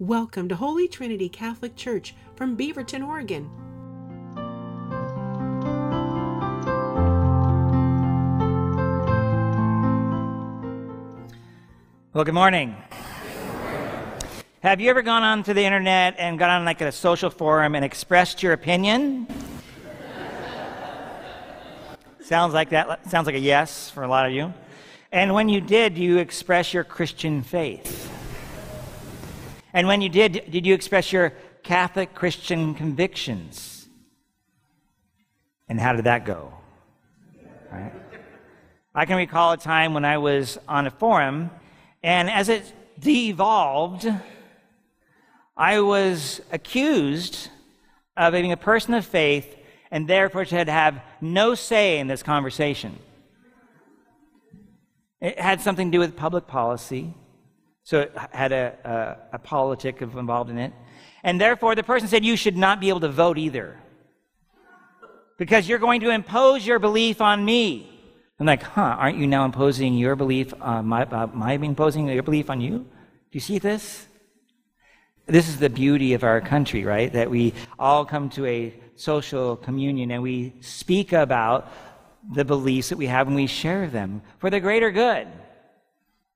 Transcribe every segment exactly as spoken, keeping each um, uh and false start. Welcome to Holy Trinity Catholic Church from Beaverton, Oregon. Well, good morning. Have you ever gone onto the internet and gone on like a social forum and expressed your opinion? Sounds like that. Sounds like a yes for a lot of you. And when you did, you express your Christian faith. And when you did, did you express your Catholic Christian convictions? And how did that go? Right. I can recall a time when I was on a forum, and as it devolved, I was accused of being a person of faith and therefore should have no say in this conversation. It had something to do with public policy, so it had a, a, a politic involved in it. And therefore, the person said, you should not be able to vote either, because you're going to impose your belief on me. I'm like, huh, aren't you now imposing your belief on my, uh, my imposing your belief on you? Do you see this? This is the beauty of our country, right? That we all come to a social communion and we speak about the beliefs that we have and we share them for the greater good.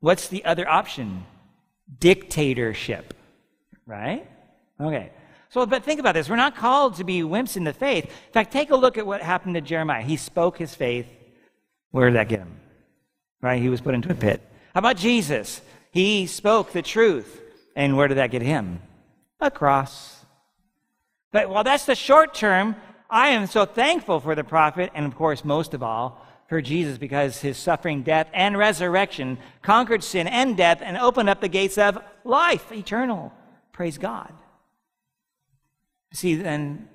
What's the other option? Dictatorship, right? Okay. So, but think about this. We're not called to be wimps in the faith. In fact, take a look at what happened to Jeremiah. He spoke his faith. Where did that get him? Right? He was put into a pit. How about Jesus? He spoke the truth. And where did that get him? A cross. But while that's the short term, I am so thankful for the prophet, and of course, most of all, for Jesus, because his suffering, death, and resurrection conquered sin and death and opened up the gates of life eternal. Praise God. See, then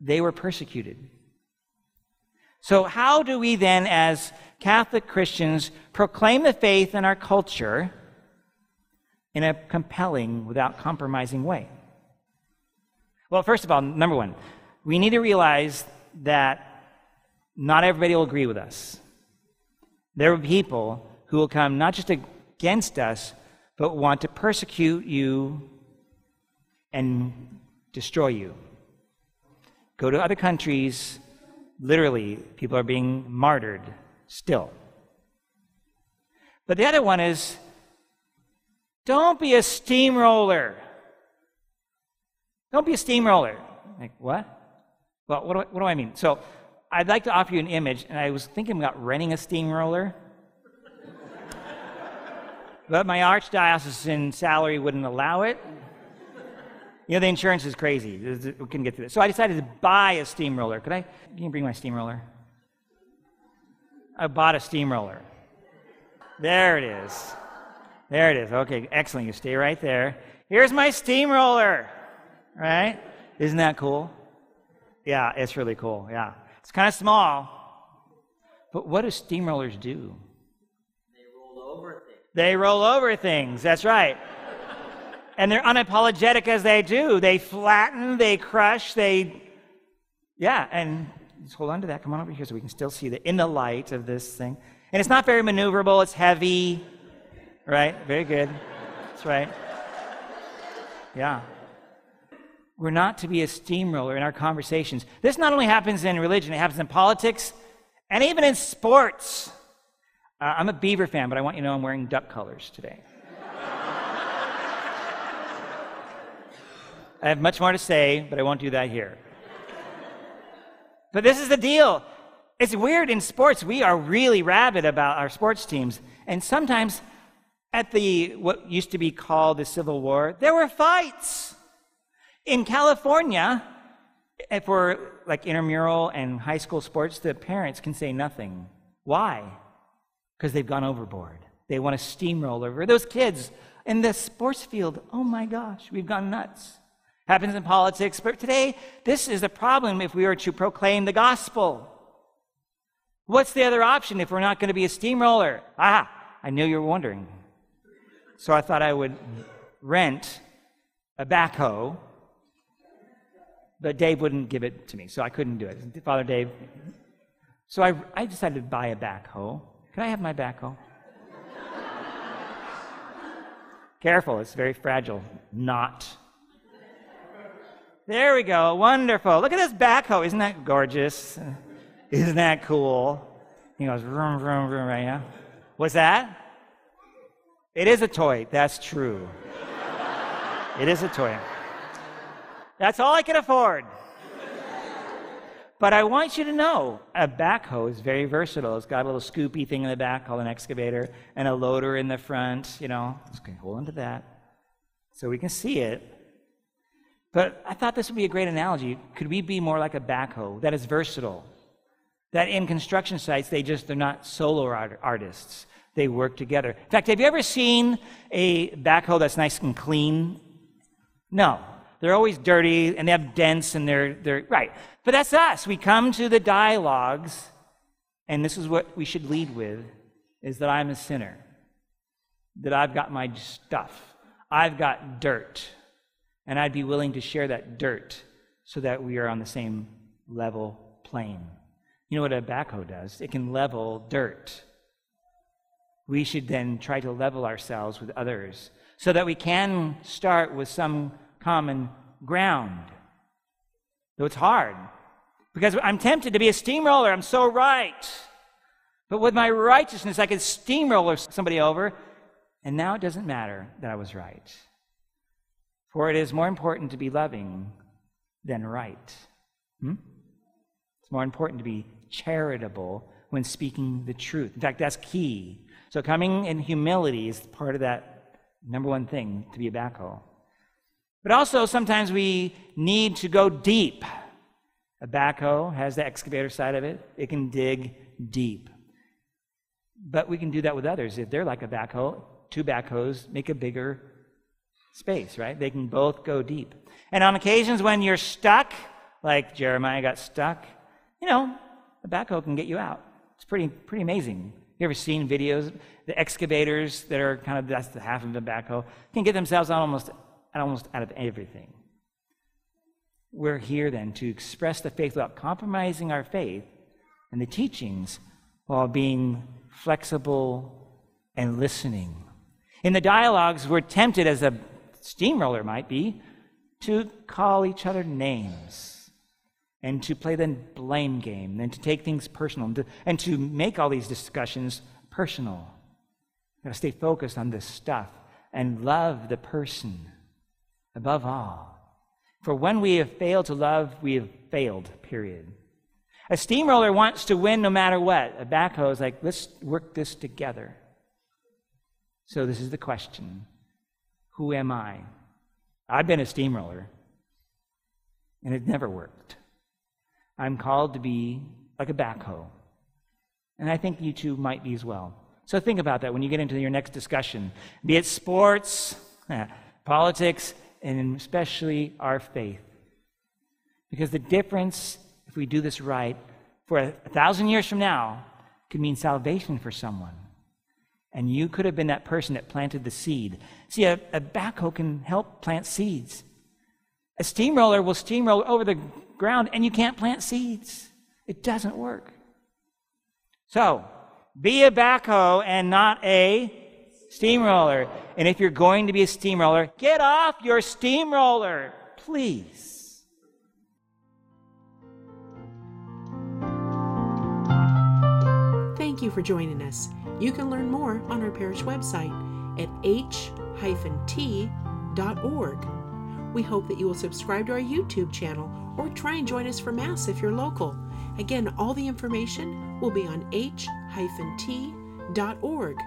they were persecuted. So how do we then, as Catholic Christians, proclaim the faith in our culture in a compelling, without compromising way? Well, first of all, number one, we need to realize that not everybody will agree with us. There are people who will come not just against us, but want to persecute you and destroy you. Go to other countries. Literally, people are being martyred still. But the other one is, don't be a steamroller. Don't be a steamroller. Like, what? Well, what do I, what do I mean? So, I'd like to offer you an image, and I was thinking about renting a steamroller. But my archdiocesan salary wouldn't allow it. You know, the insurance is crazy. We couldn't get through this. So I decided to buy a steamroller. Could I? Can you bring my steamroller? I bought a steamroller. There it is. There it is. Okay, excellent. You stay right there. Here's my steamroller. Right? Isn't that cool? Yeah, it's really cool. Yeah. It's kind of small. But what do steamrollers do? They roll over things. They roll over things. That's right. And they're unapologetic as they do. They flatten, they crush, they... Yeah, and just hold on to that. Come on over here so we can still see the in the light of this thing. And it's not very maneuverable. It's heavy. Right? Very good. That's right. Yeah. We're not to be a steamroller in our conversations. This not only happens in religion, it happens in politics and even in sports. Uh, I'm a Beaver fan, but I want you to know I'm wearing duck colors today. I have much more to say, but I won't do that here. But this is the deal. It's weird in sports. We are really rabid about our sports teams. And sometimes at the what used to be called the Civil War, there were fights. In California, for like intramural and high school sports, the parents can say nothing. Why? Because they've gone overboard. They want to steamroll over those kids in the sports field. Oh my gosh, we've gone nuts. Happens in politics, but today, this is the problem if we are to proclaim the gospel. What's the other option if we're not going to be a steamroller? Ah, I knew you were wondering. So I thought I would rent a backhoe, but Dave wouldn't give it to me, so I couldn't do it. Father Dave. So I, I decided to buy a backhoe. Can I have my backhoe? Careful, it's very fragile. Not. There we go, wonderful. Look at this backhoe, isn't that gorgeous? Isn't that cool? He goes, vroom, vroom, vroom, right now. What's that? It is a toy, that's true. It is a toy. That's all I can afford. But I want you to know, a backhoe is very versatile. It's got a little scoopy thing in the back called an excavator and a loader in the front, you know. Just going to hold onto that so we can see it. But I thought this would be a great analogy. Could we be more like a backhoe that is versatile? That in construction sites, they just, they're not solo art artists. They work together. In fact, have you ever seen a backhoe that's nice and clean? No. They're always dirty, and they have dents, and they're, they're right. But that's us. We come to the dialogues, and this is what we should lead with, is that I'm a sinner, that I've got my stuff. I've got dirt, and I'd be willing to share that dirt so that we are on the same level plane. You know what a backhoe does? It can level dirt. We should then try to level ourselves with others so that we can start with some common ground. Though it's hard, because I'm tempted to be a steamroller. I'm so right. But with my righteousness, I could steamroller somebody over, and now it doesn't matter that I was right. For it is more important to be loving than right. Hmm? It's more important to be charitable when speaking the truth. In fact, that's key. So coming in humility is part of that number one thing to be a backhoe. But also, sometimes we need to go deep. A backhoe has the excavator side of it. It can dig deep. But we can do that with others. If they're like a backhoe, two backhoes make a bigger space, right? They can both go deep. And on occasions when you're stuck, like Jeremiah got stuck, you know, a backhoe can get you out. It's pretty, pretty amazing. You ever seen videos? The excavators that are kind of, that's the half of the backhoe, can get themselves out almost almost out of everything. We're here then to express the faith without compromising our faith and the teachings while being flexible and listening. In the dialogues, we're tempted, as a steamroller might be, to call each other names and to play the blame game and to take things personal and to, and to make all these discussions personal. We've got to stay focused on this stuff and love the person above all. For when we have failed to love, we have failed, period. A steamroller wants to win no matter what. A backhoe is like, let's work this together. So this is the question. Who am I? I've been a steamroller, and it never worked. I'm called to be like a backhoe, and I think you too might be as well. So think about that when you get into your next discussion, be it sports, politics, and especially our faith. Because the difference, if we do this right, for a thousand years from now, could mean salvation for someone. And you could have been that person that planted the seed. See, a, a backhoe can help plant seeds. A steamroller will steamroll over the ground, and you can't plant seeds. It doesn't work. So, be a backhoe and not a steamroller. And if you're going to be a steamroller, get off your steamroller, please. Thank you for joining us. You can learn more on our parish website at h dash t dot org. We hope that you will subscribe to our YouTube channel or try and join us for Mass if you're local. Again, all the information will be on h dash t dot org.